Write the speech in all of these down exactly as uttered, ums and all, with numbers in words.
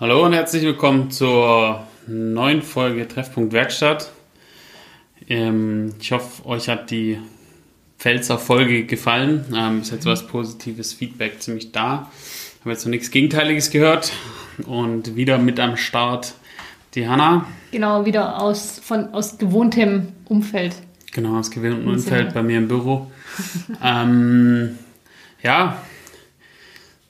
Hallo und herzlich willkommen zur neuen Folge Treffpunkt Werkstatt. Ich hoffe, euch hat die Pfälzer Folge gefallen. Ist jetzt was positives Feedback ziemlich da. Ich habe jetzt noch nichts Gegenteiliges gehört. Und wieder mit am Start die Hanna. Genau, wieder aus, von, aus gewohntem Umfeld. Genau, aus gewohntem Umfeld bei mir im Büro. ähm, ja,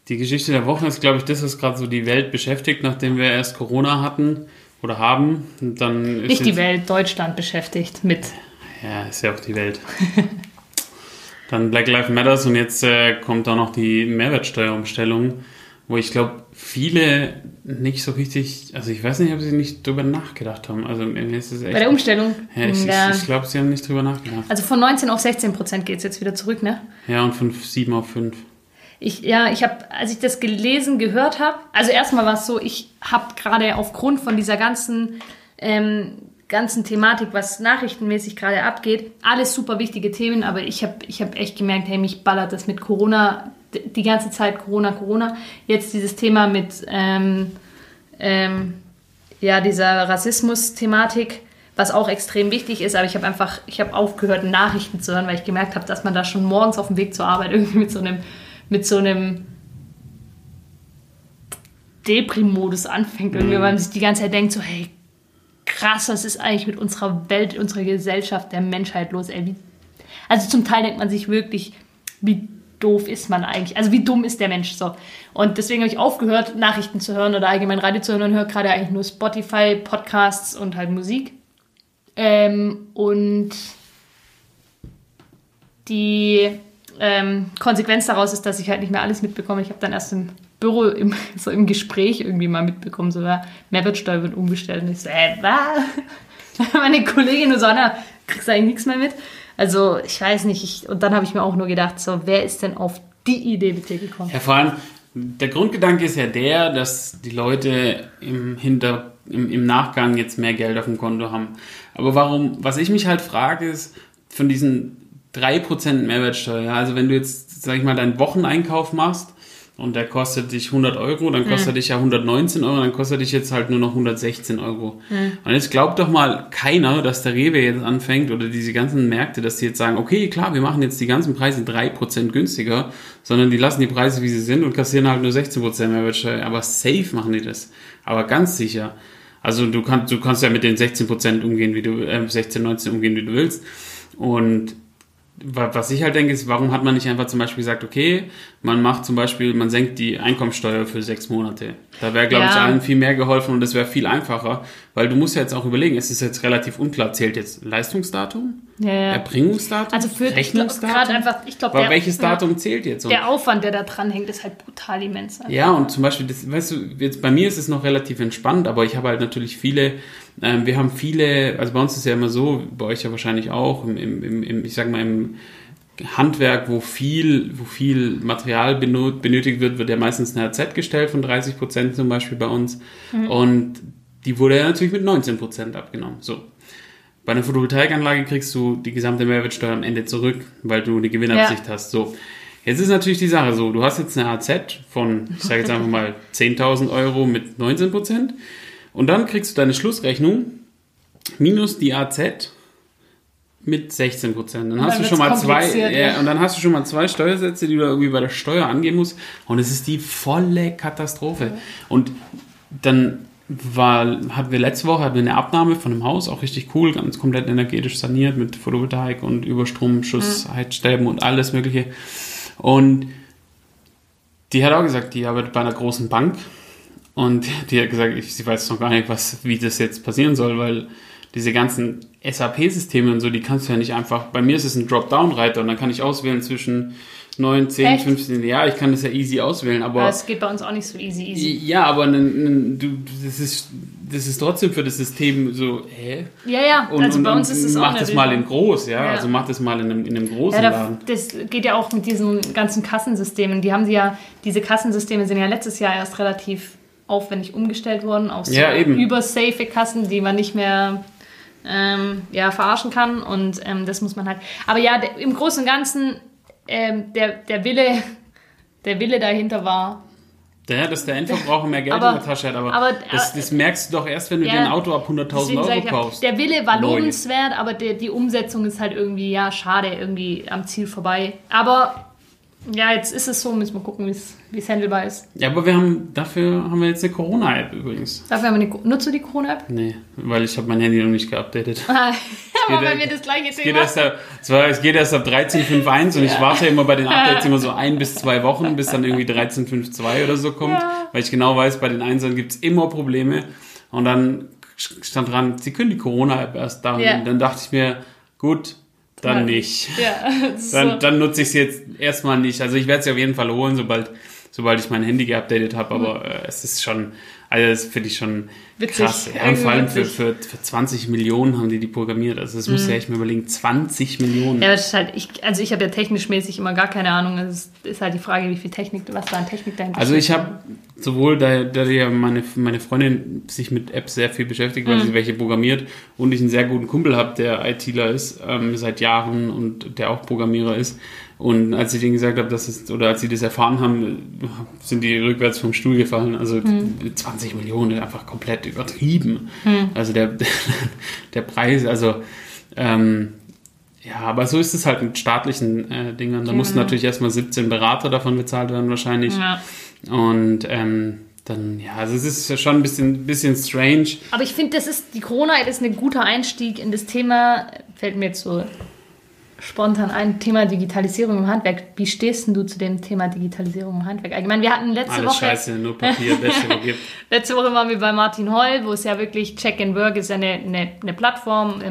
die Geschichte der Woche ist, glaube ich, das, was gerade so die Welt beschäftigt, nachdem wir erst Corona hatten oder haben. Und dann ist nicht die Welt, Deutschland beschäftigt mit. Ja, ist ja auch die Welt. Dann Black Life Matters und jetzt äh, kommt auch noch die Mehrwertsteuerumstellung, wo ich glaube, viele nicht so richtig, also ich weiß nicht, ob sie nicht drüber nachgedacht haben. Also ist es echt, bei der Umstellung? Ja, ich, ja. ich, ich glaube, sie haben nicht drüber nachgedacht. Also von neunzehn auf sechzehn Prozent geht es jetzt wieder zurück, ne? Ja, und von sieben auf fünf. Ich, ja, ich habe, als ich das gelesen, gehört habe, also erstmal war es so, ich habe gerade aufgrund von dieser ganzen, ähm, ganzen Thematik, was nachrichtenmäßig gerade abgeht, alles super wichtige Themen, aber ich habe ich hab echt gemerkt, hey, mich ballert das mit Corona, die ganze Zeit Corona, Corona. Jetzt dieses Thema mit ähm, ähm, ja, dieser Rassismus-Thematik, was auch extrem wichtig ist, aber ich habe einfach, ich habe aufgehört, Nachrichten zu hören, weil ich gemerkt habe, dass man da schon morgens auf dem Weg zur Arbeit irgendwie mit so einem mit so einem Deprim-Modus anfängt, irgendwie, weil man sich die ganze Zeit denkt, so, hey, krass, was ist eigentlich mit unserer Welt, unserer Gesellschaft, der Menschheit los, ey? Wie, also zum Teil denkt man sich wirklich, wie doof ist man eigentlich, also wie dumm ist der Mensch, so. Und deswegen habe ich aufgehört, Nachrichten zu hören oder allgemein Radio zu hören und höre gerade eigentlich nur Spotify, Podcasts und halt Musik. Ähm, und die... Ähm, Konsequenz daraus ist, dass ich halt nicht mehr alles mitbekomme. Ich habe dann erst im Büro, im, so im Gespräch irgendwie mal mitbekommen, so, ja, Mehrwertsteuer wird umgestellt. Und ich so, äh, was? Meine Kollegin so, na, kriegst du eigentlich nichts mehr mit? Also, ich weiß nicht. Ich, und dann habe ich mir auch nur gedacht, so, wer ist denn auf die Idee bitte gekommen? Ja, vor allem, der Grundgedanke ist ja der, dass die Leute im, Hinter, im, im Nachgang jetzt mehr Geld auf dem Konto haben. Aber warum, was ich mich halt frage, ist, von diesen drei Prozent Mehrwertsteuer, ja, also wenn du jetzt, sag ich mal, deinen Wocheneinkauf machst und der kostet dich hundert Euro, dann kostet mhm. dich ja hundertneunzehn Euro, dann kostet dich jetzt halt nur noch hundertsechzehn Euro. Mhm. Und jetzt glaubt doch mal keiner, dass der Rewe jetzt anfängt oder diese ganzen Märkte, dass die jetzt sagen, okay, klar, wir machen jetzt die ganzen Preise drei Prozent günstiger, sondern die lassen die Preise, wie sie sind und kassieren halt nur sechzehn Prozent Mehrwertsteuer. Aber safe machen die das. Aber ganz sicher. Also du kannst, du kannst ja mit den sechzehn Prozent umgehen, wie du, äh, sechzehn, neunzehn umgehen, wie du willst. Und was ich halt denke, ist, warum hat man nicht einfach zum Beispiel gesagt, okay, man macht zum Beispiel, man senkt die Einkommensteuer für sechs Monate. Da wäre, glaube ja. ich, allen viel mehr geholfen und das wäre viel einfacher, weil du musst ja jetzt auch überlegen, es ist jetzt relativ unklar, zählt jetzt Leistungsdatum, ja, ja. Erbringungsdatum, also für, Rechnungsdatum? Ich glaub, einfach, ich glaub, aber der, welches Datum ja, zählt jetzt? Und der Aufwand, der da dranhängt, ist halt brutal immens. Also. Ja, und zum Beispiel, das, weißt du, jetzt bei mir ist es noch relativ entspannt, aber ich habe halt natürlich viele, ähm, wir haben viele, also bei uns ist ja immer so, bei euch ja wahrscheinlich auch, im, im, im ich sag mal, im Handwerk, wo viel, wo viel Material benötigt wird, wird ja meistens eine R Z gestellt von dreißig Prozent zum Beispiel bei uns. Mhm. Und die wurde ja natürlich mit neunzehn Prozent abgenommen. So. Bei einer Photovoltaikanlage kriegst du die gesamte Mehrwertsteuer am Ende zurück, weil du eine Gewinnabsicht ja. hast. So. Jetzt ist natürlich die Sache so, du hast jetzt eine R Z von, ich sage jetzt einfach mal zehntausend Euro mit neunzehn Prozent und dann kriegst du deine Schlussrechnung minus die R Z mit sechzehn Prozent. Dann hast du schon mal zwei, ja, und dann hast du schon mal zwei Steuersätze, die du irgendwie bei der Steuer angeben musst. Und es ist die volle Katastrophe. Ja. Und dann war, hatten wir letzte Woche hatten wir eine Abnahme von einem Haus, auch richtig cool, ganz komplett energetisch saniert mit Photovoltaik und Überstromschuss, ja. Heizstäben und alles Mögliche. Und die hat auch gesagt, die arbeitet bei einer großen Bank. Und die hat gesagt, ich, sie weiß noch gar nicht, was, wie das jetzt passieren soll, weil diese ganzen S A P-Systeme und so, die kannst du ja nicht einfach, bei mir ist es ein Dropdown-Reiter und dann kann ich auswählen zwischen neun, zehn, echt? fünfzehn, ja, ich kann das ja easy auswählen, aber... Es geht bei uns auch nicht so easy, easy. Ja, aber ne, ne, du, das ist, das ist trotzdem für das System so, hä? Ja, ja, und, also und, bei uns ist es auch... Mach das mal in groß, ja? ja, also mach das mal in einem, in einem großen ja, da, Laden. Das geht ja auch mit diesen ganzen Kassensystemen, die haben sie ja, diese Kassensysteme sind ja letztes Jahr erst relativ aufwendig umgestellt worden, auf so ja, übersafe Kassen, die man nicht mehr... Ähm, ja, verarschen kann und ähm, das muss man halt. Aber ja, der, im Großen und Ganzen ähm, der, der Wille der Wille dahinter war Ja, dass der Endverbraucher mehr Geld aber, in der Tasche hat, aber, aber das, das merkst du doch erst, wenn du ja, dir ein Auto ab hunderttausend Euro kaufst. Der Wille war lobenswert, aber der, die Umsetzung ist halt irgendwie, ja, schade, irgendwie am Ziel vorbei. Aber ja, jetzt ist es so, müssen wir gucken, wie es handelbar ist. Ja, aber wir haben, dafür haben wir jetzt eine Corona-App übrigens. Dafür haben wir eine, nutzt du die Corona-App? Nee, weil ich habe mein Handy noch nicht geupdatet. Ah, aber bei mir das gleiche Thema. Es geht erst ab, es geht erst ab dreizehn Punkt einundfünfzig und ja. ich warte immer bei den Updates immer so ein bis zwei Wochen, bis dann irgendwie dreizehn Punkt zweiundfünfzig oder so kommt, ja. weil ich genau weiß, bei den Einsern gibt es immer Probleme. Und dann stand dran, sie können die Corona-App erst da. Ja. Und dann dachte ich mir, gut, dann nicht. Ja, dann, dann nutze ich es jetzt erstmal nicht. Also ich werde sie auf jeden Fall holen, sobald, sobald ich mein Handy geupdatet habe. Aber äh, es ist schon, also das finde ich schon witzig, krass. Ja, und vor allem für, für, für zwanzig Millionen haben die die programmiert. Also das mhm. müsste ja echt mal überlegen, zwanzig Millionen. Ja, das ist halt, ich, also ich habe ja technischmäßig immer gar keine Ahnung. Es ist halt die Frage, wie viel Technik, was da an Technik dahinter Also ich habe sowohl, da, da ja meine, meine Freundin sich mit Apps sehr viel beschäftigt, weil mhm. sie welche programmiert und ich einen sehr guten Kumpel habe, der ITler ist, ähm, seit Jahren und der auch Programmierer ist. Und als ich denen gesagt habe, dass es, oder als sie das erfahren haben, sind die rückwärts vom Stuhl gefallen. Also mhm. zwanzig Millionen, einfach komplett übertrieben. Mhm. Also der, der Preis, also ähm, ja, aber so ist es halt mit staatlichen äh, Dingern. Da mhm. mussten natürlich erstmal siebzehn Berater davon bezahlt werden wahrscheinlich. Ja. Und ähm, dann, ja, also es ist schon ein bisschen, bisschen strange. Aber ich finde, das ist, die Corona-App ist ein guter Einstieg in das Thema, fällt mir jetzt so spontan ein, Thema Digitalisierung im Handwerk. Wie stehst denn du zu dem Thema Digitalisierung im Handwerk? Allgemein, wir hatten letzte Alles Woche... Alles scheiße, nur Papier, gibt. Letzte Woche waren wir bei Martin Holl, wo es ja wirklich Check and Work ist, ja eine, eine, eine Plattform,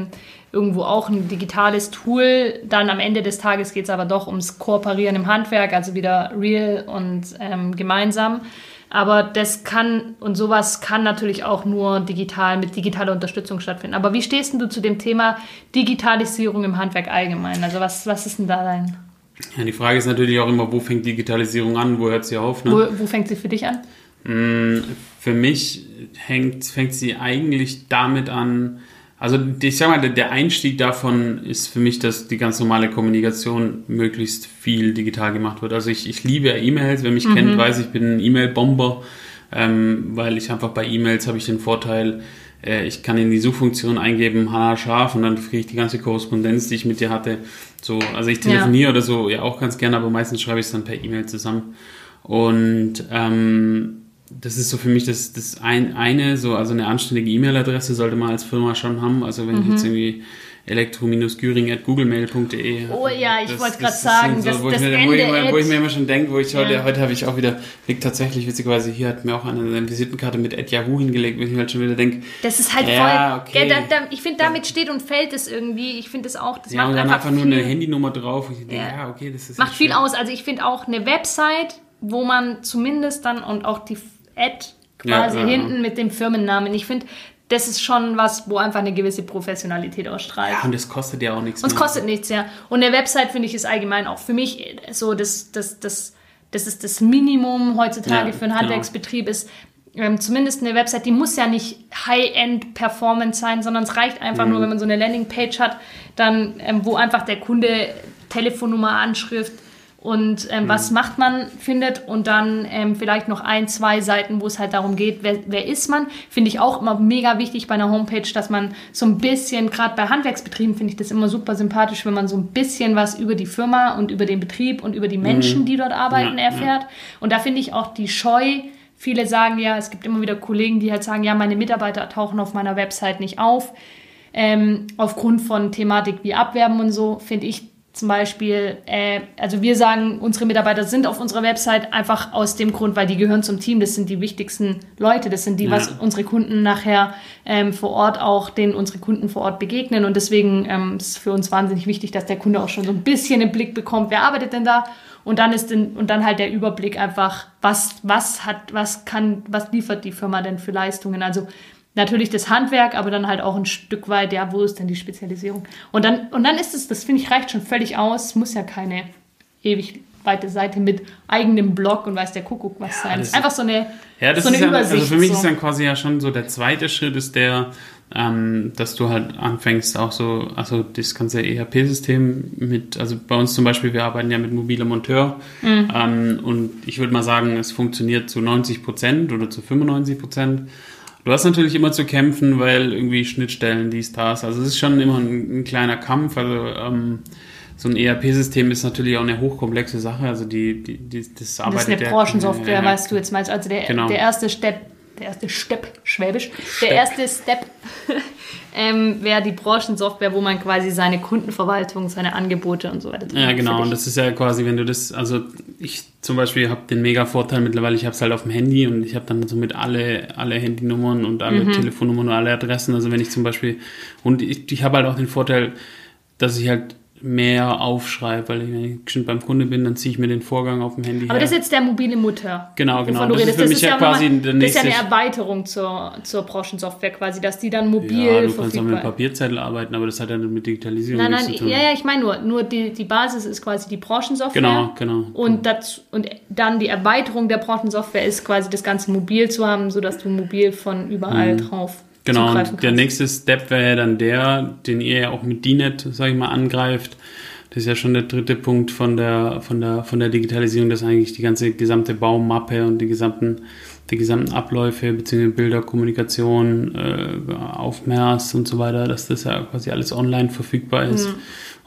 irgendwo auch ein digitales Tool. Dann am Ende des Tages geht es aber doch ums Kooperieren im Handwerk, also wieder real und ähm, gemeinsam. Aber das kann, und sowas kann natürlich auch nur digital, mit digitaler Unterstützung stattfinden. Aber wie stehst denn du zu dem Thema Digitalisierung im Handwerk allgemein? Also was, was ist denn da dein? Ja, die Frage ist natürlich auch immer, wo fängt Digitalisierung an, wo hört sie auf? Ne? Wo, wo fängt sie für dich an? Für mich hängt, fängt sie eigentlich damit an, also ich sag mal, der Einstieg davon ist für mich, dass die ganz normale Kommunikation möglichst viel digital gemacht wird. Also ich, ich liebe E-Mails. Wer mich mhm. kennt, weiß, ich bin ein E-Mail-Bomber, ähm, weil ich einfach bei E-Mails habe ich den Vorteil, äh, ich kann in die Suchfunktion eingeben, Hanna Scharf, und dann kriege ich die ganze Korrespondenz, die ich mit dir hatte. So, also ich telefoniere ja. oder so, ja auch ganz gerne, aber meistens schreibe ich es dann per E-Mail zusammen. Und ähm, das ist so für mich das, das ein, eine, so, also eine anständige E-Mail-Adresse sollte man als Firma schon haben. Also wenn mhm. ich jetzt irgendwie elektro-güring at googlemail punkt de. Oh ja, ich wollte gerade sagen, so, das, wo, das ich mir, wo, ich, wo ich mir immer schon denke, wo ich heute, ja. heute habe ich auch wieder, liegt tatsächlich witzigerweise, hier hat mir auch eine, eine Visitenkarte mit at Yahoo hingelegt, wo ich mir halt schon wieder denke. Das ist halt ja, voll, okay. ja, da, da, ich finde, damit steht und fällt es irgendwie, ich finde das auch, das ja, macht und dann einfach, einfach nur viel, eine Handynummer drauf. Ich denke, ja. ja, okay, das ist macht viel aus, also ich finde auch eine Website, wo man zumindest dann und auch die Ad quasi ja, ja, hinten ja. mit dem Firmennamen. Ich finde, das ist schon was, wo einfach eine gewisse Professionalität ausstrahlt. Ja, und das kostet ja auch nichts. Und es kostet nichts, ja. Und eine Website, finde ich, ist allgemein auch für mich so, das, das, das, das ist das Minimum heutzutage ja, für einen Handwerksbetrieb genau. ist, ähm, zumindest eine Website, die muss ja nicht High-End-Performance sein, sondern es reicht einfach mhm. nur, wenn man so eine Landingpage hat, dann, ähm, wo einfach der Kunde Telefonnummer, Anschrift, und ähm, mhm. was macht man, findet, und dann ähm, vielleicht noch ein, zwei Seiten, wo es halt darum geht, wer, wer ist man, finde ich auch immer mega wichtig bei einer Homepage, dass man so ein bisschen, gerade bei Handwerksbetrieben finde ich das immer super sympathisch, wenn man so ein bisschen was über die Firma und über den Betrieb und über die Menschen, mhm. die dort arbeiten, ja, erfährt. Ja. Und da finde ich auch die Scheu, viele sagen ja, es gibt immer wieder Kollegen, die halt sagen, ja, meine Mitarbeiter tauchen auf meiner Website nicht auf, ähm, aufgrund von Thematik wie Abwerben und so, finde ich, zum Beispiel, äh, also wir sagen, unsere Mitarbeiter sind auf unserer Website einfach aus dem Grund, weil die gehören zum Team, das sind die wichtigsten Leute, das sind die, ja. was unsere Kunden nachher ähm, vor Ort auch, denen unsere Kunden vor Ort begegnen, und deswegen ähm, ist es für uns wahnsinnig wichtig, dass der Kunde auch schon so ein bisschen im Blick bekommt, wer arbeitet denn da, und dann ist denn, und dann halt der Überblick einfach, was, was hat, was kann, was liefert die Firma denn für Leistungen, also natürlich das Handwerk, aber dann halt auch ein Stück weit, ja, wo ist denn die Spezialisierung? Und dann, und dann ist es, das finde ich, reicht schon völlig aus. Muss ja keine ewig weite Seite mit eigenem Blog und weiß der Kuckuck was ja, sein. Einfach so eine, ja, das so eine ist Übersicht. Ja, also für mich so. Ist dann quasi ja schon so der zweite Schritt, ist der, ähm, dass du halt anfängst auch so, also das ganze E R P-System mit, also bei uns zum Beispiel, wir arbeiten ja mit mobilem Monteur, mhm. ähm, und ich würde mal sagen, es funktioniert zu neunzig Prozent oder zu fünfundneunzig Prozent. Du hast natürlich immer zu kämpfen, weil irgendwie Schnittstellen, dies, das, also es ist schon immer ein, ein kleiner Kampf, also ähm, so ein E R P-System ist natürlich auch eine hochkomplexe Sache, also die, die, die das arbeitet... Das ist eine Branchensoftware, ja, ja, weißt du jetzt meinst, also der, genau. der erste Step, der erste Step, Schwäbisch, Step. der erste Step ähm, wäre die Branchensoftware, wo man quasi seine Kundenverwaltung, seine Angebote und so weiter... Ja, genau, und das ist ja quasi, wenn du das, also ich zum Beispiel habe den mega Vorteil mittlerweile, ich habe es halt auf dem Handy und ich habe dann somit alle, alle Handynummern und alle mhm. Telefonnummern und alle Adressen, also wenn ich zum Beispiel... Und ich, ich habe halt auch den Vorteil, dass ich halt mehr aufschreibe, weil ich, wenn ich schon beim Kunde bin, dann ziehe ich mir den Vorgang auf dem Handy Aber her. Das ist jetzt der mobile Mutter. Genau, genau. Das ist für das mich ist ja quasi mal, der nächste... Das ist ja eine Erweiterung zur, zur Branchensoftware quasi, dass die dann mobil verfügbar... Ja, du kannst auch mit Papierzettel arbeiten, aber das hat ja mit Digitalisierung nein, nein, nichts zu tun. Nein, ja, ja, ich meine nur, nur die, die Basis ist quasi die Branchensoftware. Genau, genau. Und, das, und dann die Erweiterung der Branchensoftware ist quasi, das Ganze mobil zu haben, sodass du mobil von überall mhm. drauf... Genau, und der nächste Step wäre ja dann der, den ihr ja auch mit DINET, sag ich mal, angreift. Das ist ja schon der dritte Punkt von der, von der, von der Digitalisierung, dass eigentlich die ganze gesamte Baumappe und die gesamten, die gesamten Abläufe, beziehungsweise Bilder, Kommunikation, äh, Aufmaß und so weiter, dass das ja quasi alles online verfügbar ist. Mhm.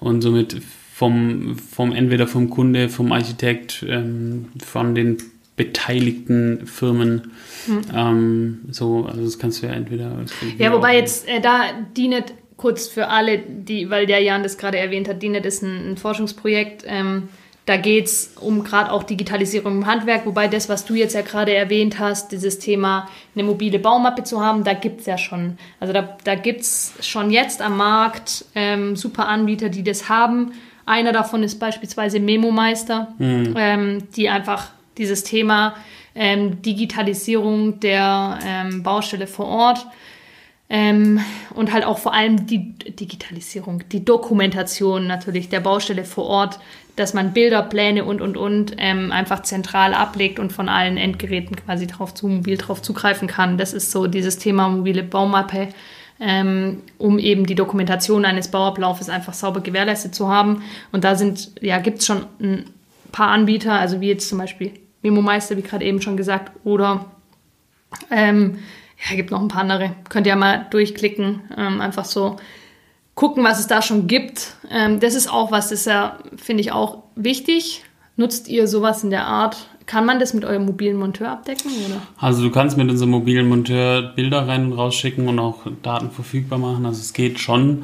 Und somit vom, vom, entweder vom Kunde, vom Architekt, ähm, von den beteiligten Firmen, hm. ähm, so, also das kannst du ja entweder... Ja, wobei jetzt äh, da DINET, kurz für alle, die, weil der Jan das gerade erwähnt hat, DINET ist ein, ein Forschungsprojekt, ähm, da geht es um gerade auch Digitalisierung im Handwerk, wobei das, was du jetzt ja gerade erwähnt hast, dieses Thema, eine mobile Baumappe zu haben, da gibt es ja schon, also da, da gibt es schon jetzt am Markt ähm, super Anbieter, die das haben. Einer davon ist beispielsweise MemoMeister, hm. ähm, die einfach dieses Thema ähm, Digitalisierung der ähm, Baustelle vor Ort ähm, und halt auch vor allem die Digitalisierung, die Dokumentation natürlich der Baustelle vor Ort, dass man Bilder, Pläne und, und, und ähm, einfach zentral ablegt und von allen Endgeräten quasi drauf zu, mobil drauf zugreifen kann. Das ist so dieses Thema mobile Baumappe, ähm, um eben die Dokumentation eines Bauablaufes einfach sauber gewährleistet zu haben. Und da sind, ja, gibt's schon ein paar Anbieter, also wie jetzt zum Beispiel MemoMeister, wie gerade eben schon gesagt, oder ähm, ja, gibt noch ein paar andere. Könnt ihr ja mal durchklicken, ähm, einfach so gucken, was es da schon gibt. Ähm, das ist auch was, das ist ja, finde ich, auch wichtig. Nutzt ihr sowas in der Art? Kann man das mit eurem mobilen Monteur abdecken, oder? Also du kannst mit unserem mobilen Monteur Bilder rein und rausschicken und auch Daten verfügbar machen. Also es geht schon.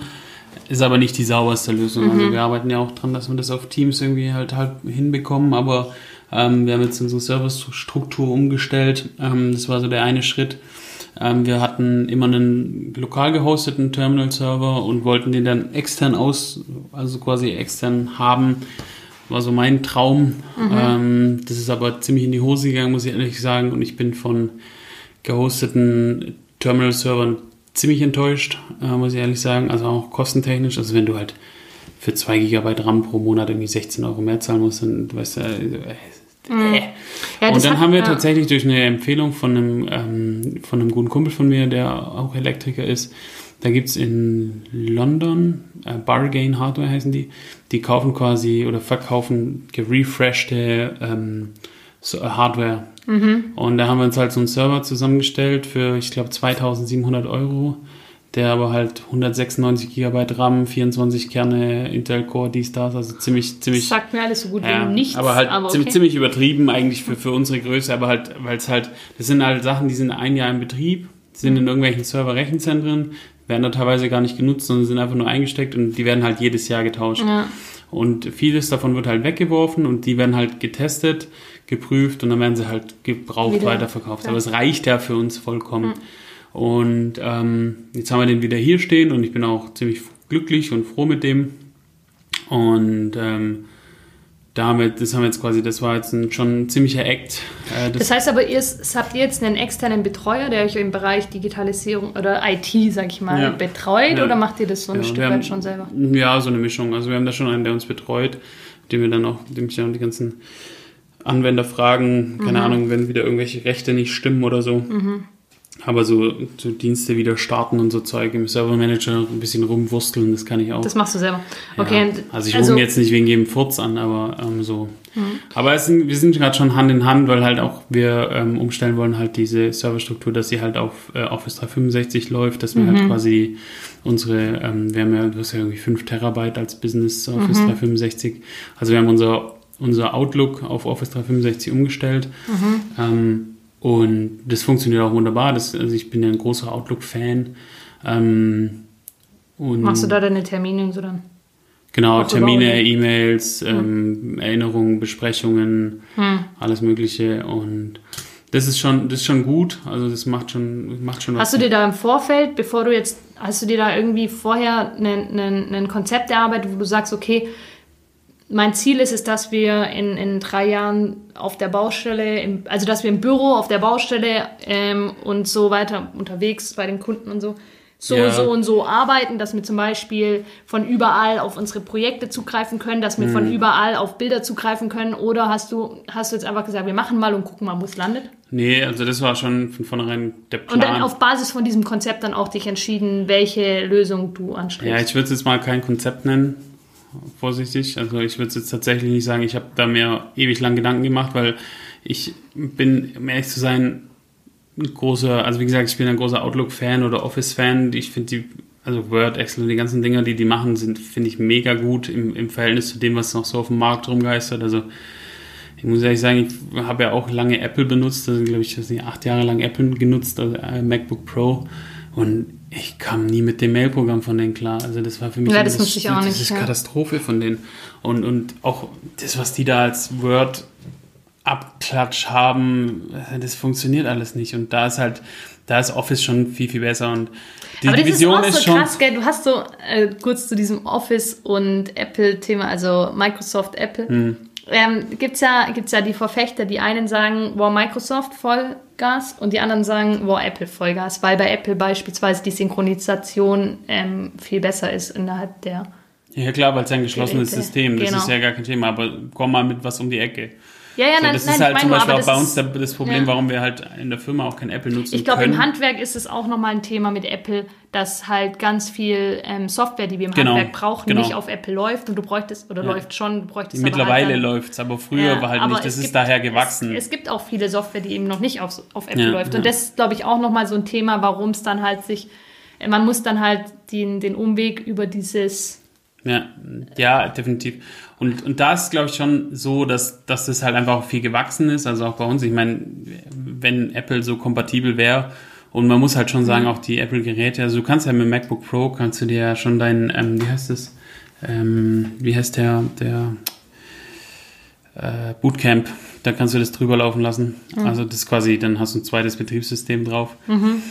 Ist aber nicht die sauberste Lösung. Mhm. Also wir arbeiten ja auch dran, dass wir das auf Teams irgendwie halt halt hinbekommen, aber ähm, wir haben jetzt unsere Servicestruktur umgestellt. Ähm, das war so der eine Schritt. Ähm, wir hatten immer einen lokal gehosteten Terminal-Server und wollten den dann extern aus, also quasi extern haben. War so mein Traum. Mhm. Ähm, das ist aber ziemlich in die Hose gegangen, muss ich ehrlich sagen. Und ich bin von gehosteten Terminal-Servern ziemlich enttäuscht, äh, muss ich ehrlich sagen, also auch kostentechnisch, also wenn du halt für zwei Gigabyte RAM pro Monat irgendwie sechzehn Euro mehr zahlen musst, dann weißt du, äh, mm. äh. Ja, und dann hat, haben wir ja. tatsächlich durch eine Empfehlung von einem, ähm, von einem guten Kumpel von mir, der auch Elektriker ist, da gibt es in London, äh, Bargain Hardware heißen die, die kaufen quasi oder verkaufen gerefreshte ähm, so, äh, Hardware. Mhm. Und da haben wir uns halt so einen Server zusammengestellt für, ich glaube, zweitausendsiebenhundert Euro, der aber halt hundertsechsundneunzig Gigabyte RAM, vierundzwanzig Kerne, Intel Core, dies, das, also ziemlich, ziemlich... Das sagt mir alles so gut ja, wie nichts, aber halt aber ziemlich, okay. ziemlich übertrieben eigentlich für, für unsere Größe, aber halt, weil es halt, das sind halt Sachen, die sind ein Jahr im Betrieb, sind in irgendwelchen Server-Rechenzentren, werden da teilweise gar nicht genutzt, sondern sind einfach nur eingesteckt und die werden halt jedes Jahr getauscht. Ja. Und vieles davon wird halt weggeworfen und die werden halt getestet, geprüft und dann werden sie halt gebraucht wieder. Weiterverkauft. Ja. Aber es reicht ja für uns vollkommen. Mhm. Und ähm, jetzt haben wir den wieder hier stehen und ich bin auch ziemlich glücklich und froh mit dem. Und ähm, da haben wir, das haben wir jetzt quasi, das war jetzt ein, schon ein ziemlicher Act. Äh, das, das heißt aber, ihr habt ihr jetzt einen externen Betreuer, der euch im Bereich Digitalisierung oder I T, sag ich mal, ja. betreut ja. oder macht ihr das so ein ja, Stück weit schon selber? Ja, so eine Mischung. Also wir haben da schon einen, der uns betreut, dem wir dann auch, dem ich dann die ganzen Anwenderfragen, keine mhm. Ahnung, wenn wieder irgendwelche Rechte nicht stimmen oder so, mhm. Aber so, so Dienste wieder starten und so Zeug im Servermanager ein bisschen rumwursteln, das kann ich auch. Das machst du selber. Okay. Ja, also ich rufe also, mir jetzt nicht wegen jedem Furz an, aber ähm, so. Mhm. Aber es sind, wir sind gerade schon Hand in Hand, weil halt auch wir ähm, umstellen wollen halt diese Serverstruktur, dass sie halt auf äh, Office dreihundertfünfundsechzig läuft, dass wir mhm. halt quasi unsere, ähm, wir haben ja, du hast ja irgendwie fünf Terabyte als Business Office mhm. dreihundertfünfundsechzig. Also wir haben unser, unser Outlook auf Office dreihundertfünfundsechzig umgestellt. Mhm. Ähm, Und das funktioniert auch wunderbar. Das, also ich bin ja ein großer Outlook-Fan. Ähm, und machst du da deine Termine so dann? Genau, machst Termine, E-Mails, ähm, hm. Erinnerungen, Besprechungen, hm. alles Mögliche. Und das ist schon, das ist schon gut. Also das macht schon, macht schon was. Hast du dir da im Vorfeld, bevor du jetzt, hast du dir da irgendwie vorher ein Konzept erarbeitet, wo du sagst, okay, mein Ziel ist es, dass wir in, in drei Jahren auf der Baustelle, im, also dass wir im Büro auf der Baustelle ähm, und so weiter unterwegs bei den Kunden und so, so, ja. so und so arbeiten, dass wir zum Beispiel von überall auf unsere Projekte zugreifen können, dass wir mhm. von überall auf Bilder zugreifen können, oder hast du, hast du jetzt einfach gesagt, wir machen mal und gucken mal, wo es landet? Nee, also das war schon von vornherein der Plan. Und dann auf Basis von diesem Konzept dann auch dich entschieden, welche Lösung du anstrebst? Ja, ich würde es jetzt mal kein Konzept nennen. Vorsichtig, also ich würde jetzt tatsächlich nicht sagen, ich habe da mir ewig lang Gedanken gemacht, weil ich bin, um ehrlich zu sein, ein großer, also wie gesagt, ich bin ein großer Outlook-Fan oder Office-Fan. Ich finde die, also Word, Excel und die ganzen Dinger, die die machen, sind, finde ich, mega gut im, im Verhältnis zu dem, was noch so auf dem Markt rumgeistert. Also ich muss ehrlich sagen, ich habe ja auch lange Apple benutzt, also glaube ich, das sind acht Jahre lang Apple genutzt, also MacBook Pro, und ich kam nie mit dem Mail-Programm von denen klar. Also das war für mich ja, das das, ich auch das nicht, ja. Katastrophe von denen. Und, und auch das, was die da als Word-Abklatsch haben, das funktioniert alles nicht. Und da ist halt, da ist Office schon viel, viel besser. Und die Vision ist, ist schon... Aber das ist auch so krass, gell? Du hast so, äh, kurz zu diesem Office- und Apple-Thema, also Microsoft-Apple, hm. ähm, gibt's ja, gibt's ja die Verfechter, die einen sagen, wow, Microsoft, voll... Gas, und die anderen sagen, wow, Apple Vollgas, weil bei Apple beispielsweise die Synchronisation ähm, viel besser ist innerhalb der... Ja klar, weil es ein geschlossenes Geräte. System, das genau. ist ja gar kein Thema, aber komm mal mit was um die Ecke. Ja, ja, so, nein, das nein, ist halt zum Beispiel nur, auch bei uns ist, das Problem, ja. warum wir halt in der Firma auch kein Apple nutzen ich glaub, können. Ich glaube, im Handwerk ist es auch nochmal ein Thema mit Apple, dass halt ganz viel ähm, Software, die wir im genau, Handwerk brauchen, genau. nicht auf Apple läuft, und du bräuchtest, oder ja. läuft schon, du bräuchtest mittlerweile aber halt läuft es, aber früher ja, war halt nicht, das ist gibt, daher gewachsen. Es, es gibt auch viele Software, die eben noch nicht auf, auf Apple ja, läuft, ja. und das ist, glaube ich, auch nochmal so ein Thema, warum es dann halt sich, man muss dann halt den, den Umweg über dieses... Ja, ja, definitiv. Und, und da ist, glaube ich, schon so, dass, dass das halt einfach auch viel gewachsen ist. Also auch bei uns. Ich meine, wenn Apple so kompatibel wäre, und man muss halt schon sagen, auch die Apple-Geräte, also du kannst ja mit dem MacBook Pro, kannst du dir ja schon deinen, ähm, wie heißt das, ähm, wie heißt der, der äh, Bootcamp, da kannst du das drüber laufen lassen. Mhm. Also das ist quasi, dann hast du ein zweites Betriebssystem drauf. Mhm.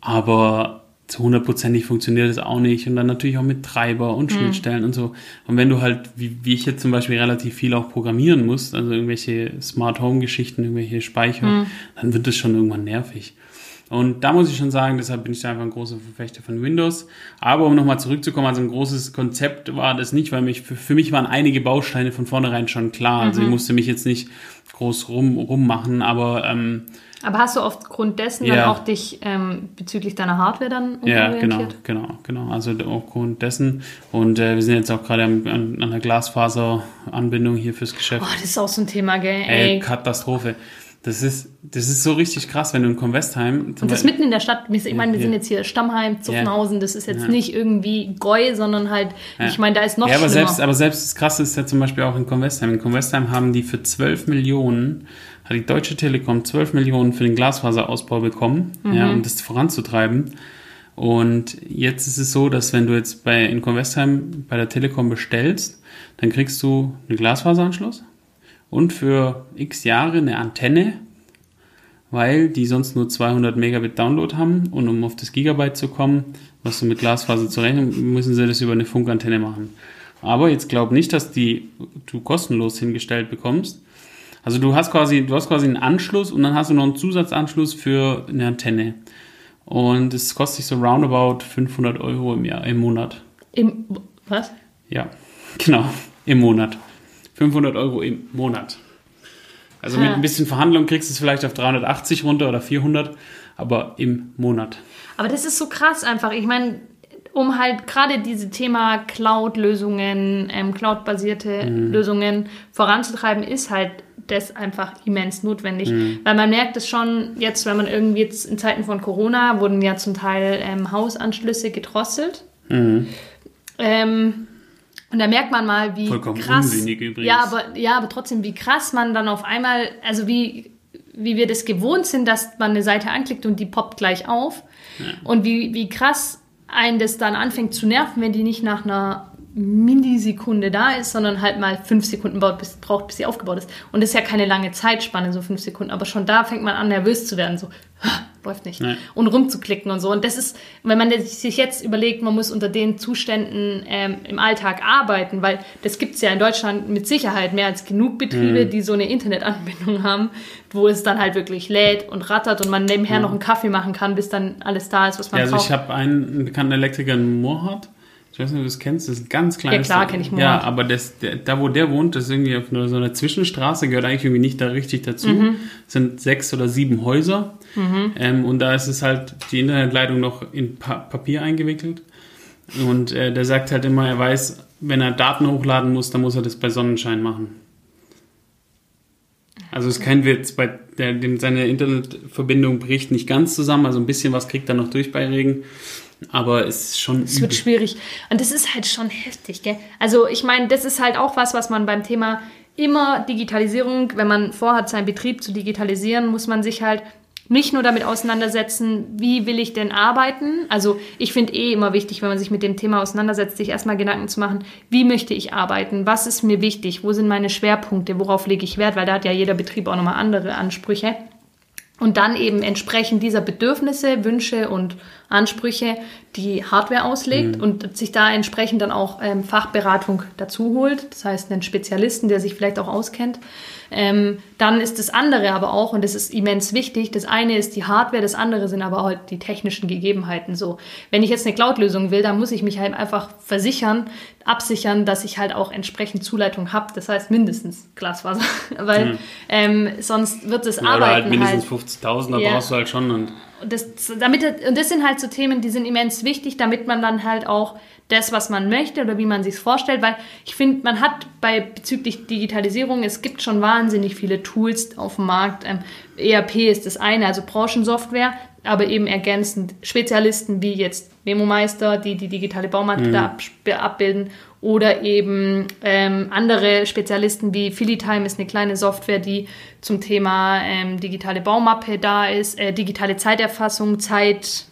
Aber... zu hundertprozentig funktioniert das auch nicht, und dann natürlich auch mit Treiber und Schnittstellen mhm. und so. Und wenn du halt, wie, wie ich jetzt zum Beispiel, relativ viel auch programmieren musst, also irgendwelche Smart-Home-Geschichten, irgendwelche Speicher, mhm. dann wird das schon irgendwann nervig. Und da muss ich schon sagen, deshalb bin ich da einfach ein großer Verfechter von Windows. Aber um nochmal zurückzukommen, also ein großes Konzept war das nicht, weil mich, für, für mich waren einige Bausteine von vornherein schon klar. Mhm. Also ich musste mich jetzt nicht groß rum, rummachen, aber... Ähm, aber hast du aufgrund dessen ja. dann auch dich ähm, bezüglich deiner Hardware dann umorientiert? Ja, genau, genau, genau. Also aufgrund dessen. Und äh, wir sind jetzt auch gerade an, an, an der Glasfaseranbindung hier fürs Geschäft. Oh, das ist auch so ein Thema, gell? Ey, Ey. Katastrophe. Das ist, das ist so richtig krass, wenn du in Convestheim... Und das mitten in der Stadt. Ich meine, wir ja. sind jetzt hier Stammheim, Zuffenhausen. Ja. Das ist jetzt ja. nicht irgendwie Gäu, sondern halt... Ja. Ich meine, da ist noch ja, aber schlimmer. Selbst, aber selbst das Krasse ist ja zum Beispiel auch in Convestheim. In Convestheim haben die für zwölf Millionen... hat die Deutsche Telekom zwölf Millionen für den Glasfaserausbau bekommen, mhm. ja, um das voranzutreiben. Und jetzt ist es so, dass wenn du jetzt bei, in Convestheim bei der Telekom bestellst, dann kriegst du einen Glasfaseranschluss und für x Jahre eine Antenne, weil die sonst nur zweihundert Megabit Download haben, und um auf das Gigabyte zu kommen, was du mit Glasfaser zu rechnen, müssen sie das über eine Funkantenne machen. Aber jetzt glaub nicht, dass die du kostenlos hingestellt bekommst. Also du hast quasi, du hast quasi einen Anschluss, und dann hast du noch einen Zusatzanschluss für eine Antenne. Und es kostet dich so roundabout fünfhundert Euro im Jahr, im Monat. Im, was? Ja, genau, im Monat. fünfhundert Euro im Monat. Also ha. mit ein bisschen Verhandlung kriegst du es vielleicht auf dreihundertachtzig runter oder vierhundert, aber im Monat. Aber das ist so krass einfach. Ich meine, um halt gerade dieses Thema Cloud-Lösungen, ähm, Cloud-basierte mhm. Lösungen voranzutreiben, ist halt das einfach immens notwendig. Mhm. Weil man merkt es schon jetzt, wenn man irgendwie jetzt in Zeiten von Corona wurden ja zum Teil ähm, Hausanschlüsse gedrosselt. Mhm. Ähm, und da merkt man mal, wie vollkommen krass... unsinnig übrigens. Ja aber, ja, aber trotzdem, wie krass man dann auf einmal, also wie, wie wir das gewohnt sind, dass man eine Seite anklickt und die poppt gleich auf. Ja. Und wie, wie krass einen das dann anfängt zu nerven, wenn die nicht nach einer Millisekunde da ist, sondern halt mal fünf Sekunden braucht, bis sie aufgebaut ist. Und das ist ja keine lange Zeitspanne, so fünf Sekunden. Aber schon da fängt man an, nervös zu werden. So, läuft nicht. Nee. Und rumzuklicken und so. Und das ist, wenn man sich jetzt überlegt, man muss unter den Zuständen ähm, im Alltag arbeiten, weil das gibt es ja in Deutschland mit Sicherheit mehr als genug Betriebe, mhm. die so eine Internetanbindung haben, wo es dann halt wirklich lädt und rattert und man nebenher mhm. noch einen Kaffee machen kann, bis dann alles da ist, was man ja, also braucht. Also ich habe einen bekannten Elektriker in Moorhardt. Ich weiß nicht, ob du das kennst, das ist ein ganz kleines... Ja, klar, kenne ich mal. Ja, aber das, der, da, wo der wohnt, das ist irgendwie auf einer, so einer Zwischenstraße, gehört eigentlich irgendwie nicht da richtig dazu. Mhm. Es sind sechs oder sieben Häuser. Mhm. Ähm, und da ist es halt die Internetleitung noch in pa- Papier eingewickelt. Und äh, der sagt halt immer, er weiß, wenn er Daten hochladen muss, dann muss er das bei Sonnenschein machen. Also es ist kein Witz, bei der, dem, seine Internetverbindung bricht nicht ganz zusammen, also ein bisschen was kriegt er noch durch bei Regen. Aber es ist schon... Es wird schwierig. Und das ist halt schon heftig, gell? Also ich meine, das ist halt auch was, was man beim Thema immer Digitalisierung, wenn man vorhat, seinen Betrieb zu digitalisieren, muss man sich halt nicht nur damit auseinandersetzen, wie will ich denn arbeiten? Also ich finde eh immer wichtig, wenn man sich mit dem Thema auseinandersetzt, sich erstmal Gedanken zu machen, wie möchte ich arbeiten? Was ist mir wichtig? Wo sind meine Schwerpunkte? Worauf lege ich Wert? Weil da hat ja jeder Betrieb auch nochmal andere Ansprüche. Und dann eben entsprechend dieser Bedürfnisse, Wünsche und Ansprüche die Hardware auslegt mhm. und sich da entsprechend dann auch ähm, Fachberatung dazu holt. Das heißt, einen Spezialisten, der sich vielleicht auch auskennt. Ähm, dann ist das andere aber auch, und das ist immens wichtig, das eine ist die Hardware, das andere sind aber halt die technischen Gegebenheiten. So, wenn ich jetzt eine Cloud-Lösung will, dann muss ich mich halt einfach versichern, absichern, dass ich halt auch entsprechend Zuleitung habe. Das heißt mindestens Glasfaser, weil mhm. ähm, sonst wird das ja, Arbeiten oder halt mindestens halt, fünfzigtausend, da ja. brauchst du halt schon. Und das, damit, und das sind halt so Themen, die sind immens wichtig, damit man dann halt auch das, was man möchte oder wie man sich es vorstellt, weil ich finde, man hat bei bezüglich Digitalisierung, es gibt schon wahnsinnig viele Tools auf dem Markt. Ähm, E R P ist das eine, also Branchensoftware, aber eben ergänzend Spezialisten wie jetzt MemoMeister, die die digitale Baumappe mhm. ab, abbilden oder eben ähm, andere Spezialisten wie Filitime ist eine kleine Software, die zum Thema ähm, digitale Baumappe da ist, äh, digitale Zeiterfassung, Zeit...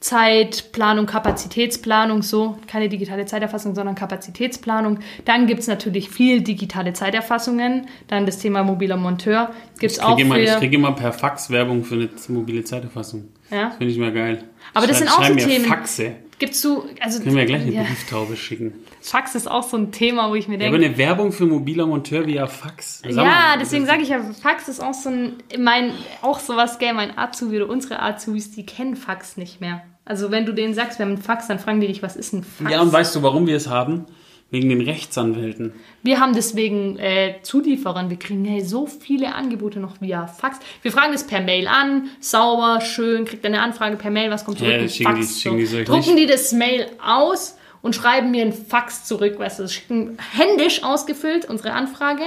Zeitplanung, Kapazitätsplanung, so, keine digitale Zeiterfassung, sondern Kapazitätsplanung. Dann gibt es natürlich viel digitale Zeiterfassungen. Dann das Thema mobiler Monteur. Gibt's ich kriege auch immer, für, ich kriege immer per Fax Werbung für eine mobile Zeiterfassung. Ja? Das finde ich mal geil. Aber das Schrei, sind auch so Themen. Faxe. Gibst du, also, können wir ja gleich eine ja. Brieftaube schicken. Fax ist auch so ein Thema, wo ich mir denke... Ja, aber eine Werbung für mobiler Monteur via Fax. Sag ja, deswegen sage ich ja, Fax ist auch so ein... Mein, auch sowas, gell, mein Azubi oder unsere Azubis, die kennen Fax nicht mehr. Also wenn du denen sagst, wir haben einen Fax, dann fragen die dich, was ist ein Fax? Ja, und weißt du, warum wir es haben? Wegen den Rechtsanwälten. Wir haben deswegen äh, Zulieferern. Wir kriegen hey, so viele Angebote noch via Fax. Wir fragen das per Mail an. Sauber, schön. Kriegt eine Anfrage per Mail. Was kommt zurück? Ja, mit schicken Fax, die, so. schicken die Drucken nicht. Die das Mail aus und schreiben mir einen Fax zurück. Weißt du, schicken händisch ausgefüllt unsere Anfrage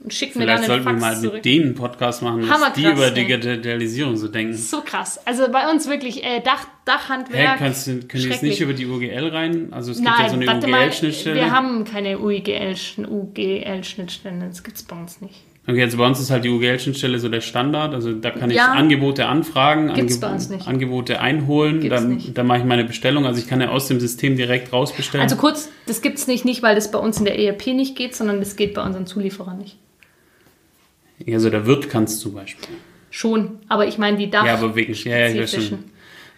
und schicken mir dann einen Fax zurück. Vielleicht sollten wir mal zurück. Mit denen einen Podcast machen, was die über Digitalisierung so denken. So krass. Also bei uns wirklich äh, Dach, Dachhandwerk. Hä, kannst du, können wir jetzt nicht über die U G L rein? Also es Nein, gibt ja so eine U G L-Schnittstelle. Wir haben keine U G L-Schnittstelle. Das gibt es bei uns nicht. Okay, also bei uns ist halt die U G L-Schnittstelle so der Standard. Also da kann ich ja. Angebote anfragen, Ange- bei uns nicht. Angebote einholen. Dann, dann mache ich meine Bestellung. Also ich kann ja aus dem System direkt rausbestellen. Also kurz, das gibt es nicht, nicht, weil das bei uns in der E R P nicht geht, sondern das geht bei unseren Zulieferern nicht. Also der Wirt kann es zum Beispiel. Schon, aber ich meine die Dach. Ja, aber wegen spezifischen.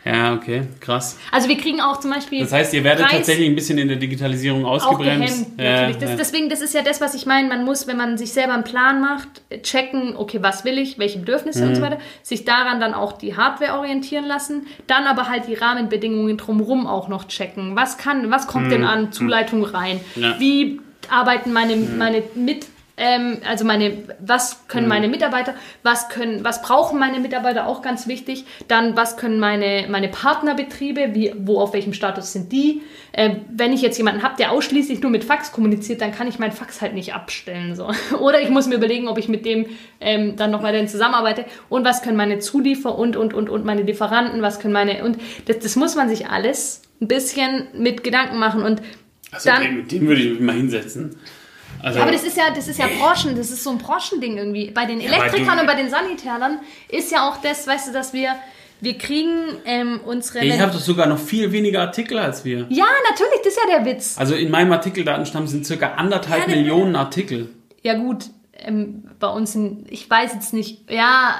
Ja, ja, ja, okay, krass. Also wir kriegen auch zum Beispiel... Das heißt, ihr werdet Preis tatsächlich ein bisschen in der Digitalisierung ausgebremst. Auch gehemmt, natürlich. Ja, das, ja. Deswegen, das ist ja das, was ich meine. Man muss, wenn man sich selber einen Plan macht, checken, okay, was will ich, welche Bedürfnisse mhm. und so weiter, sich daran dann auch die Hardware orientieren lassen, dann aber halt die Rahmenbedingungen drumherum auch noch checken. Was kann, was kommt mhm. denn an Zuleitung rein? Ja. Wie arbeiten meine, mhm. meine mit Ähm, also meine, was können mhm. meine Mitarbeiter, was können, was brauchen meine Mitarbeiter, auch ganz wichtig. Dann, was können meine, meine Partnerbetriebe, wie, wo, auf welchem Status sind die? Ähm, wenn ich jetzt jemanden habe, der ausschließlich nur mit Fax kommuniziert, dann kann ich meinen Fax halt nicht abstellen. So. Oder ich muss mir überlegen, ob ich mit dem ähm, dann noch weiterhin zusammenarbeite. Und was können meine Zuliefer und, und, und, und meine Lieferanten, was können meine, und das, das muss man sich alles ein bisschen mit Gedanken machen. Und also dann, mit dem würde ich mich mal hinsetzen. Also, aber das ist ja, das ist ja Branchen, das ist so ein Branchending irgendwie. Bei den Elektrikern ja, und bei den Sanitärern ist ja auch das, weißt du, dass wir, wir kriegen ähm, unsere... Ich habe doch sogar noch viel weniger Artikel als wir. Ja, natürlich, das ist ja der Witz. Also in meinem Artikeldatenstamm sind circa anderthalb ja, Millionen Artikel. Ja gut, ähm, bei uns, in, ich weiß jetzt nicht, ja,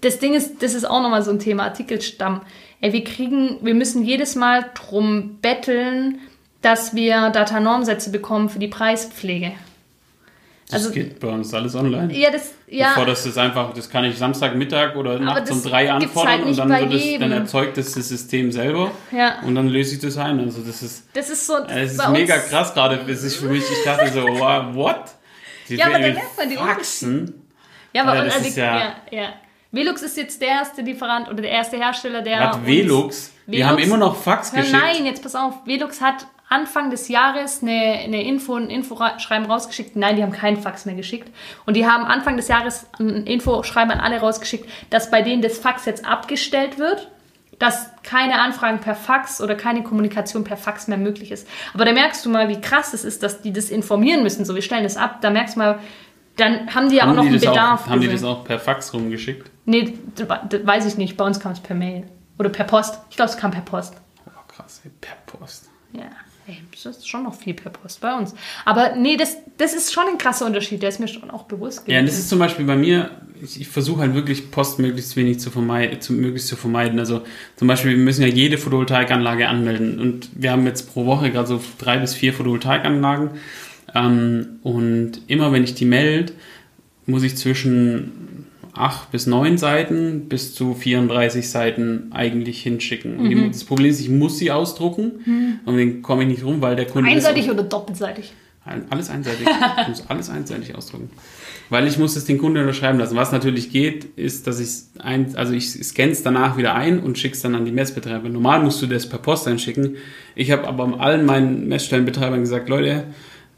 das Ding ist, das ist auch nochmal so ein Thema, Artikelstamm. Ey, wir kriegen, wir müssen jedes Mal drum betteln, dass wir Datanormsätze bekommen für die Preispflege. Also, das geht bei uns alles online. Ja, das, ja. Bevor das ist einfach, das kann ich Samstagmittag oder nachts um drei anfordern halt, und dann, wird es, dann erzeugt das, das System selber ja. und dann löse ich das ein. Also das ist, das ist, so, das das ist mega krass gerade. Das ist für mich, ich dachte so, wow, what? Die, ja, aber dann lernt man die Faxen. Ja, aber das ist ja... ja, ja. Velux ist jetzt der erste Lieferant oder der erste Hersteller, der... Hat Velux? Wir haben immer noch Fax geschickt. Nein, jetzt pass auf. Velux hat Anfang des Jahres eine, eine Info, ein Infoschreiben rausgeschickt. Nein, die haben keinen Fax mehr geschickt. Und die haben Anfang des Jahres ein Infoschreiben an alle rausgeschickt, dass bei denen das Fax jetzt abgestellt wird, dass keine Anfragen per Fax oder keine Kommunikation per Fax mehr möglich ist. Aber da merkst du mal, wie krass es ist, dass die das informieren müssen. So, wir stellen das ab. Da merkst du mal... Dann haben die ja auch noch einen Bedarf. Auch, haben die das auch per Fax rumgeschickt? Nee, das weiß ich nicht. Bei uns kam es per Mail. Oder per Post. Ich glaube, es kam per Post. Oh, krass, ey, per Post. Ja, ey, das ist schon noch viel per Post bei uns. Aber nee, das, das ist schon ein krasser Unterschied. Der ist mir schon auch bewusst gewesen. Ja, und das ist zum Beispiel bei mir, ich, ich versuche halt wirklich Post möglichst wenig zu vermeiden, zu, möglichst zu vermeiden. Also zum Beispiel, wir müssen ja jede Photovoltaikanlage anmelden. Und wir haben jetzt pro Woche gerade so drei bis vier Photovoltaikanlagen. Ähm, und immer wenn ich die melde, muss ich zwischen acht bis neun Seiten bis zu vierunddreißig Seiten eigentlich hinschicken. Und mhm. das Problem ist, ich muss sie ausdrucken mhm. und dann komme ich nicht rum, weil der Kunde... Einseitig oder doppelseitig? Alles einseitig. Ich muss alles einseitig ausdrucken. Weil ich muss es den Kunden unterschreiben lassen. Was natürlich geht, ist, dass ich ein, also ich scanne es danach wieder ein und schicke es dann an die Messbetreiber. Normal musst du das per Post einschicken. Ich habe aber allen meinen Messstellenbetreibern gesagt, Leute...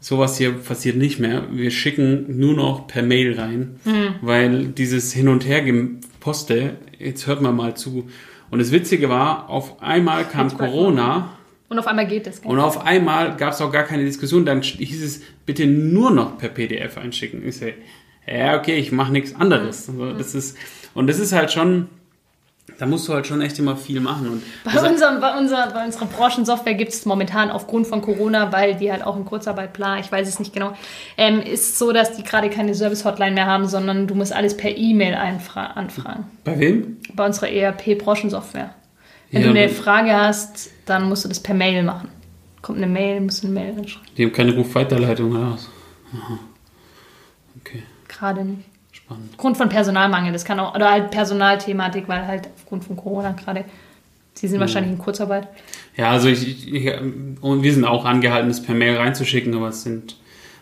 Sowas hier passiert nicht mehr. Wir schicken nur noch per Mail rein, mhm. weil dieses Hin- und Her-Geposte, jetzt hört man mal zu. Und das Witzige war, auf einmal kam jetzt Corona. Und auf einmal geht das. Und auf einmal gab es auch gar keine Diskussion. Dann hieß es, bitte nur noch per P D F einschicken. Ich sage, ja, okay, ich mache nichts anderes. Also, das ist, und das ist halt schon... Da musst du halt schon echt immer viel machen. Und bei, unserem, bei, unserer, bei unserer Branchensoftware gibt es momentan aufgrund von Corona, weil die halt auch in Kurzarbeit, bla, ich weiß es nicht genau, ähm, ist so, dass die gerade keine Service-Hotline mehr haben, sondern du musst alles per E-Mail einfra- anfragen. Bei wem? Bei unserer E R P-Branchensoftware. Wenn ja, du eine Frage hast, dann musst du das per Mail machen. Kommt eine Mail, musst du eine Mail anschreiben. Die haben keine Rufweiterleitung oder was? Aha. Okay. Gerade nicht. Grund von Personalmangel, das kann auch, oder halt Personalthematik, weil halt aufgrund von Corona gerade, sie sind wahrscheinlich in Kurzarbeit. Ja, also ich, ich, und wir sind auch angehalten, es per Mail reinzuschicken, aber es sind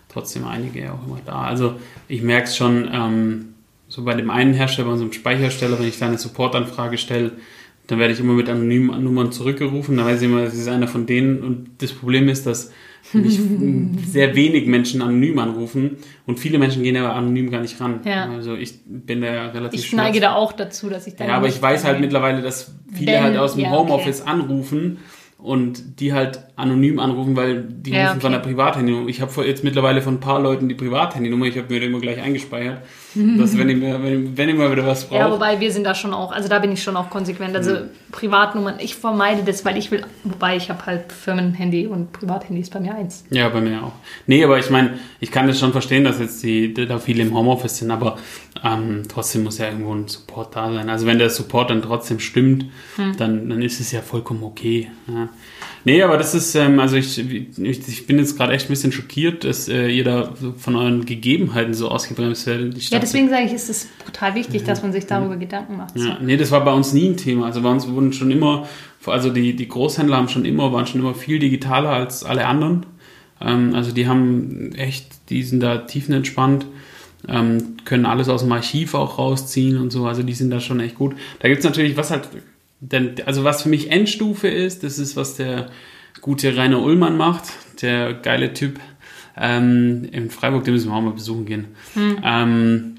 trotzdem einige ja auch immer da. Also ich merke es schon, ähm, so bei dem einen Hersteller, bei so einem Speichersteller, wenn ich da eine Supportanfrage stelle, dann werde ich immer mit anonymen Nummern zurückgerufen, da weiß ich immer, es ist einer von denen und das Problem ist, dass mich sehr wenig Menschen anonym anrufen und viele Menschen gehen aber anonym gar nicht ran. Ja. Also ich bin da relativ Ich neige da auch dazu, dass ich da Ja, aber ich weiß halt mittlerweile, dass viele wenn, halt aus dem ja, Homeoffice okay. anrufen und die halt anonym anrufen, weil die ja, rufen okay. von der Privathandynummer. Ich habe jetzt mittlerweile von ein paar Leuten die Privathandynummer, ich habe mir da immer gleich eingespeichert, dass wenn ich, mir, wenn, ich, wenn ich mal wieder was brauche. Ja, wobei wir sind da schon auch, also da bin ich schon auch konsequent, also mhm. Privatnummern, ich vermeide das, weil ich will, wobei ich habe halt Firmenhandy und Privathandy ist bei mir eins. Ja, bei mir auch. Nee, aber ich meine, ich kann das schon verstehen, dass jetzt die, da viele im Homeoffice sind, aber ähm, trotzdem muss ja irgendwo ein Support da sein. Also wenn der Support dann trotzdem stimmt, mhm. dann, dann ist es ja vollkommen okay, ja. Nee, aber das ist, ähm, also ich, ich, ich bin jetzt gerade echt ein bisschen schockiert, dass äh, ihr da von euren Gegebenheiten so ausgebremst werdet. Ja, deswegen sage ich, ist es brutal wichtig, ja, dass man sich darüber ja. Gedanken macht. Ja. Nee, das war bei uns nie ein Thema. Also bei uns wurden schon immer, also die, die Großhändler haben schon immer, waren schon immer viel digitaler als alle anderen. Ähm, also die haben echt, die sind da tiefenentspannt, ähm, können alles aus dem Archiv auch rausziehen und so. Also die sind da schon echt gut. Da gibt es natürlich, was halt, denn, also was für mich Endstufe ist, das ist, was der gute Rainer Ullmann macht, der geile Typ ähm, in Freiburg, den müssen wir auch mal besuchen gehen. Hm. Ähm,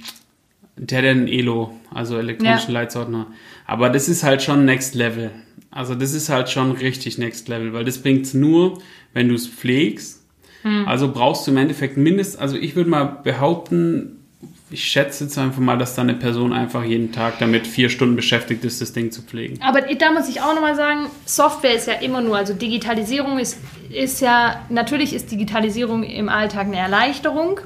der hat einen Elo, also elektronischen ja. Leitsordner. Aber das ist halt schon Next Level. Also das ist halt schon richtig Next Level, weil das bringt es nur, wenn du es pflegst. Hm. Also brauchst du im Endeffekt mindestens, also ich würde mal behaupten, ich schätze jetzt einfach mal, dass da eine Person einfach jeden Tag damit vier Stunden beschäftigt ist, das Ding zu pflegen. Aber da muss ich auch nochmal sagen, Software ist ja immer nur, also Digitalisierung ist, ist ja, natürlich ist Digitalisierung im Alltag eine Erleichterung,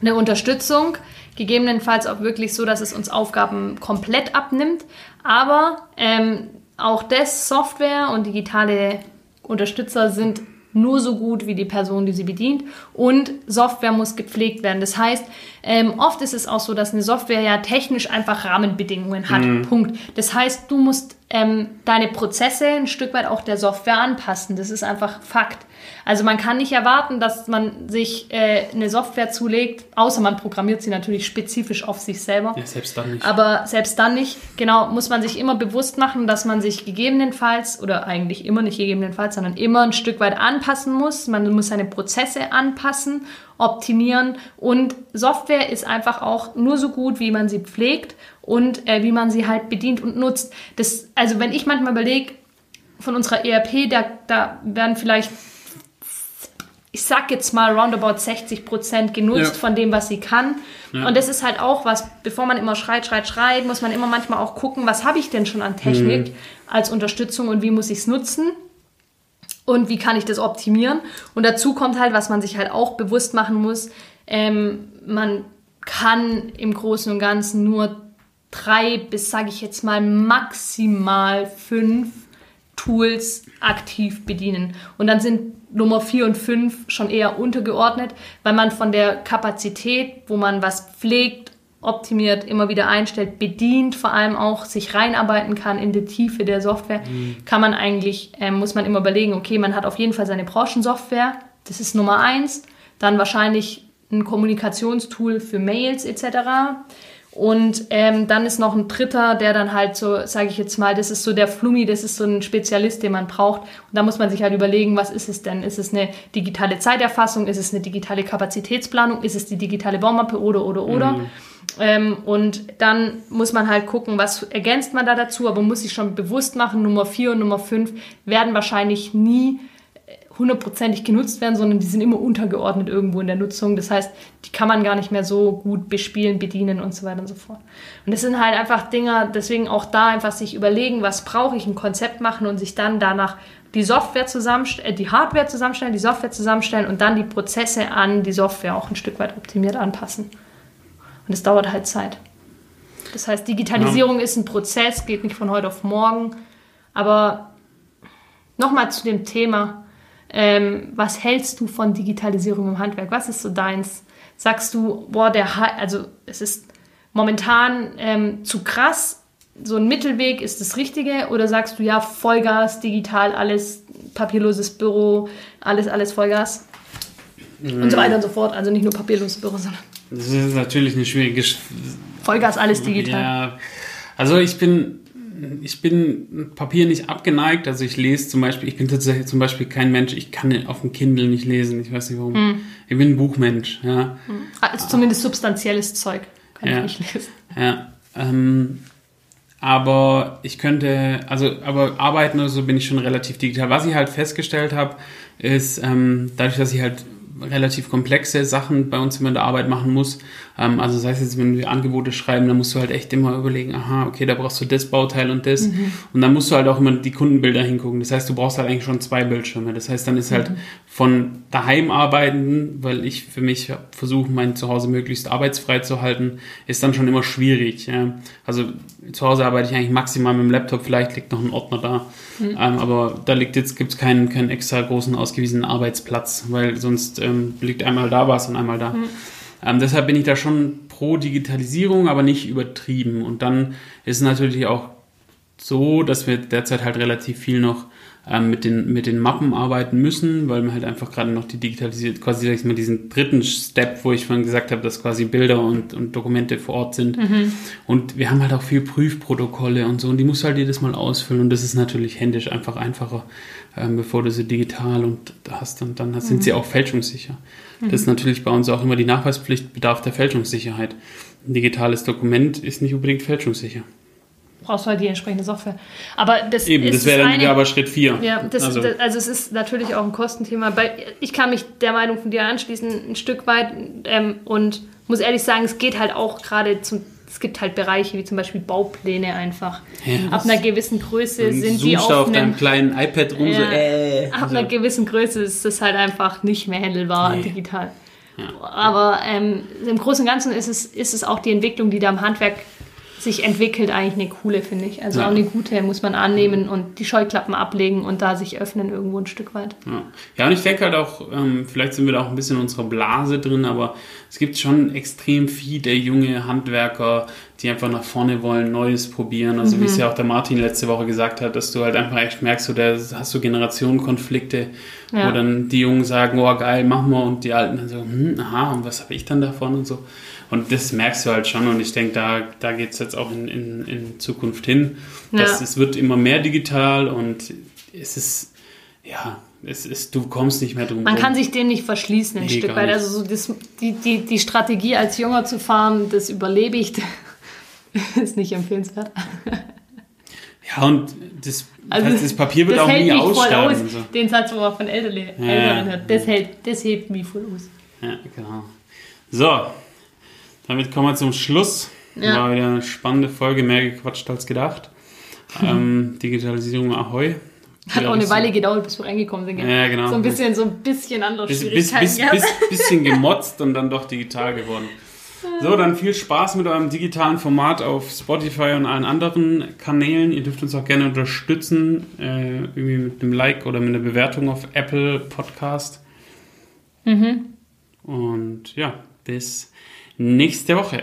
eine Unterstützung, gegebenenfalls auch wirklich so, dass es uns Aufgaben komplett abnimmt. Aber ähm, auch das, Software und digitale Unterstützer sind nur so gut wie die Person, die sie bedient. Und Software muss gepflegt werden. Das heißt, ähm, oft ist es auch so, dass eine Software ja technisch einfach Rahmenbedingungen hat. Mhm. Punkt. Das heißt, du musst ähm, deine Prozesse ein Stück weit auch der Software anpassen. Das ist einfach Fakt. Also man kann nicht erwarten, dass man sich äh, eine Software zulegt, außer man programmiert sie natürlich spezifisch auf sich selber. Ja, selbst dann nicht. Aber selbst dann nicht. Genau, muss man sich immer bewusst machen, dass man sich gegebenenfalls, oder eigentlich immer nicht gegebenenfalls, sondern immer ein Stück weit anpassen muss. Man muss seine Prozesse anpassen, optimieren. Und Software ist einfach auch nur so gut, wie man sie pflegt und äh, wie man sie halt bedient und nutzt. Das, also wenn ich manchmal überlege, von unserer E R P, da, da werden vielleicht... ich sag jetzt mal roundabout sechzig Prozent genutzt ja. von dem, was sie kann. Ja. Und das ist halt auch was, bevor man immer schreit, schreit, schreit, muss man immer manchmal auch gucken, was habe ich denn schon an Technik mhm. als Unterstützung und wie muss ich es nutzen und wie kann ich das optimieren. Und dazu kommt halt, was man sich halt auch bewusst machen muss, ähm, man kann im Großen und Ganzen nur drei bis, sage ich jetzt mal, maximal fünf Tools aktiv bedienen. Und dann sind Nummer vier und fünf schon eher untergeordnet, weil man von der Kapazität, wo man was pflegt, optimiert, immer wieder einstellt, bedient, vor allem auch sich reinarbeiten kann in die Tiefe der Software, mhm. kann man eigentlich, äh, muss man immer überlegen, okay, man hat auf jeden Fall seine Branchensoftware, das ist Nummer eins, dann wahrscheinlich ein Kommunikationstool für Mails et cetera. Und ähm, dann ist noch ein dritter, der dann halt so, sage ich jetzt mal, das ist so der Flummi, das ist so ein Spezialist, den man braucht. Und da muss man sich halt überlegen, was ist es denn? Ist es eine digitale Zeiterfassung? Ist es eine digitale Kapazitätsplanung? Ist es die digitale Baumappe? Oder, oder, oder. Mhm. Ähm, und dann muss man halt gucken, was ergänzt man da dazu? Aber man muss sich schon bewusst machen, Nummer vier und Nummer fünf werden wahrscheinlich nie hundertprozentig genutzt werden, sondern die sind immer untergeordnet irgendwo in der Nutzung. Das heißt, die kann man gar nicht mehr so gut bespielen, bedienen und so weiter und so fort. Und das sind halt einfach Dinger, deswegen auch da einfach sich überlegen, was brauche ich, ein Konzept machen und sich dann danach die Software zusammenstellen, die Hardware zusammenstellen, die Software zusammenstellen und dann die Prozesse an die Software auch ein Stück weit optimiert anpassen. Und das dauert halt Zeit. Das heißt, Digitalisierung ja. ist ein Prozess, geht nicht von heute auf morgen. Aber nochmal zu dem Thema, Ähm, was hältst du von Digitalisierung im Handwerk? Was ist so deins? Sagst du, boah, der ha- also es ist momentan ähm, zu krass, so ein Mittelweg ist das Richtige? Oder sagst du, ja, Vollgas, digital, alles, papierloses Büro, alles, alles Vollgas? Mhm. Und so weiter und so fort. Also nicht nur papierloses Büro, sondern... Das ist natürlich eine schwierige... Sch- Vollgas, alles digital. Ja. Also ich bin... Ich bin Papier nicht abgeneigt, also ich lese zum Beispiel, ich bin tatsächlich zum Beispiel kein Mensch, ich kann auf dem Kindle nicht lesen, ich weiß nicht warum. Hm. Ich bin ein Buchmensch. Ja. Hm. Also zumindest substanzielles Zeug kann ja. ich nicht lesen. Ja, ähm, aber ich könnte, also aber arbeiten oder so bin ich schon relativ digital. Was ich halt festgestellt habe, ist, ähm, dadurch, dass ich halt relativ komplexe Sachen bei uns immer in der Arbeit machen muss. Also das heißt jetzt, wenn wir Angebote schreiben, dann musst du halt echt immer überlegen, aha, okay, da brauchst du das Bauteil und das. Mhm. Und dann musst du halt auch immer die Kundenbilder hingucken. Das heißt, du brauchst halt eigentlich schon zwei Bildschirme. Das heißt, dann ist halt mhm. von daheim arbeiten, weil ich für mich versuche, mein Zuhause möglichst arbeitsfrei zu halten, ist dann schon immer schwierig. Ja? Also zu Hause arbeite ich eigentlich maximal mit dem Laptop, vielleicht liegt noch ein Ordner da. Mhm. Ähm, aber da liegt jetzt, gibt es keinen, keinen extra großen ausgewiesenen Arbeitsplatz, weil sonst ähm, liegt einmal da was und einmal da. Mhm. Ähm, deshalb bin ich da schon pro Digitalisierung, aber nicht übertrieben. Und dann ist es natürlich auch so, dass wir derzeit halt relativ viel noch ähm, mit den mit den Mappen arbeiten müssen, weil man halt einfach gerade noch die digitalisiert, quasi sag ich mal, diesen dritten Step, wo ich vorhin gesagt habe, dass quasi Bilder und, und Dokumente vor Ort sind. Mhm. Und wir haben halt auch viel Prüfprotokolle und so, und die musst du halt jedes Mal ausfüllen, und das ist natürlich händisch einfach einfacher, ähm, bevor du sie digital und hast, dann, dann sind mhm. sie auch fälschungssicher. Mhm. Das ist natürlich bei uns auch immer die Nachweispflicht, bedarf der Fälschungssicherheit. Ein digitales Dokument ist nicht unbedingt fälschungssicher. Brauchst du halt die entsprechende Software. Aber das Eben, ist das wäre dann eine, aber Schritt vier. Ja, das, also. Das, also es ist natürlich auch ein Kostenthema. Ich kann mich der Meinung von dir anschließen, ein Stück weit, ähm, und muss ehrlich sagen, es geht halt auch gerade zum, es gibt halt Bereiche wie zum Beispiel Baupläne einfach. Ja, ab einer gewissen Größe sind die auf einem... Du auf deinem kleinen iPad rum, äh, so äh. Ab einer gewissen Größe ist das halt einfach nicht mehr handelbar, nee. digital. Ja. Aber ähm, im Großen und Ganzen ist es, ist es auch die Entwicklung, die da im Handwerk sich entwickelt, eigentlich eine coole, finde ich. Also ja. auch eine gute muss man annehmen und die Scheuklappen ablegen und da sich öffnen irgendwo ein Stück weit. Ja, ja, und ich denke halt auch, ähm, vielleicht sind wir da auch ein bisschen in unserer Blase drin, aber es gibt schon extrem viele junge Handwerker, die einfach nach vorne wollen, Neues probieren. Also mhm. wie es ja auch der Martin letzte Woche gesagt hat, dass du halt einfach echt merkst, so, da hast du Generationenkonflikte, ja. wo dann die Jungen sagen, oh geil, machen wir, und die Alten dann so, hm, aha, und was habe ich dann davon und so. Und das merkst du halt schon, und ich denke, da, da geht es jetzt auch in, in, in Zukunft hin. Ja. Das, es wird immer mehr digital, und es ist, ja, es ist, du kommst nicht mehr drum. Man rum. Kann sich dem nicht verschließen, ein nee, Stück weit. Also so das, die, die, die Strategie, als Junger zu fahren, das überlebe ich, ist nicht empfehlenswert. Ja, und das, also, das, das Papier wird das auch nie aussterben. Voll aus. So. Den Satz, wo man von Eltern ja. hört, das, hält, das hebt mich voll aus. Ja, genau. So. Damit kommen wir zum Schluss. Ja. War wieder eine spannende Folge, mehr gequatscht als gedacht. Ähm, Digitalisierung, ahoi. Hat auch eine Weile gedauert, bis wir reingekommen sind. Ja, genau. So ein bisschen, so ein bisschen andere bis, Schwierigkeiten. Bis, bis, bisschen gemotzt und dann doch digital geworden. So, dann viel Spaß mit eurem digitalen Format auf Spotify und allen anderen Kanälen. Ihr dürft uns auch gerne unterstützen, äh, irgendwie mit einem Like oder mit einer Bewertung auf Apple Podcast. Mhm. Und ja, bis nächste Woche.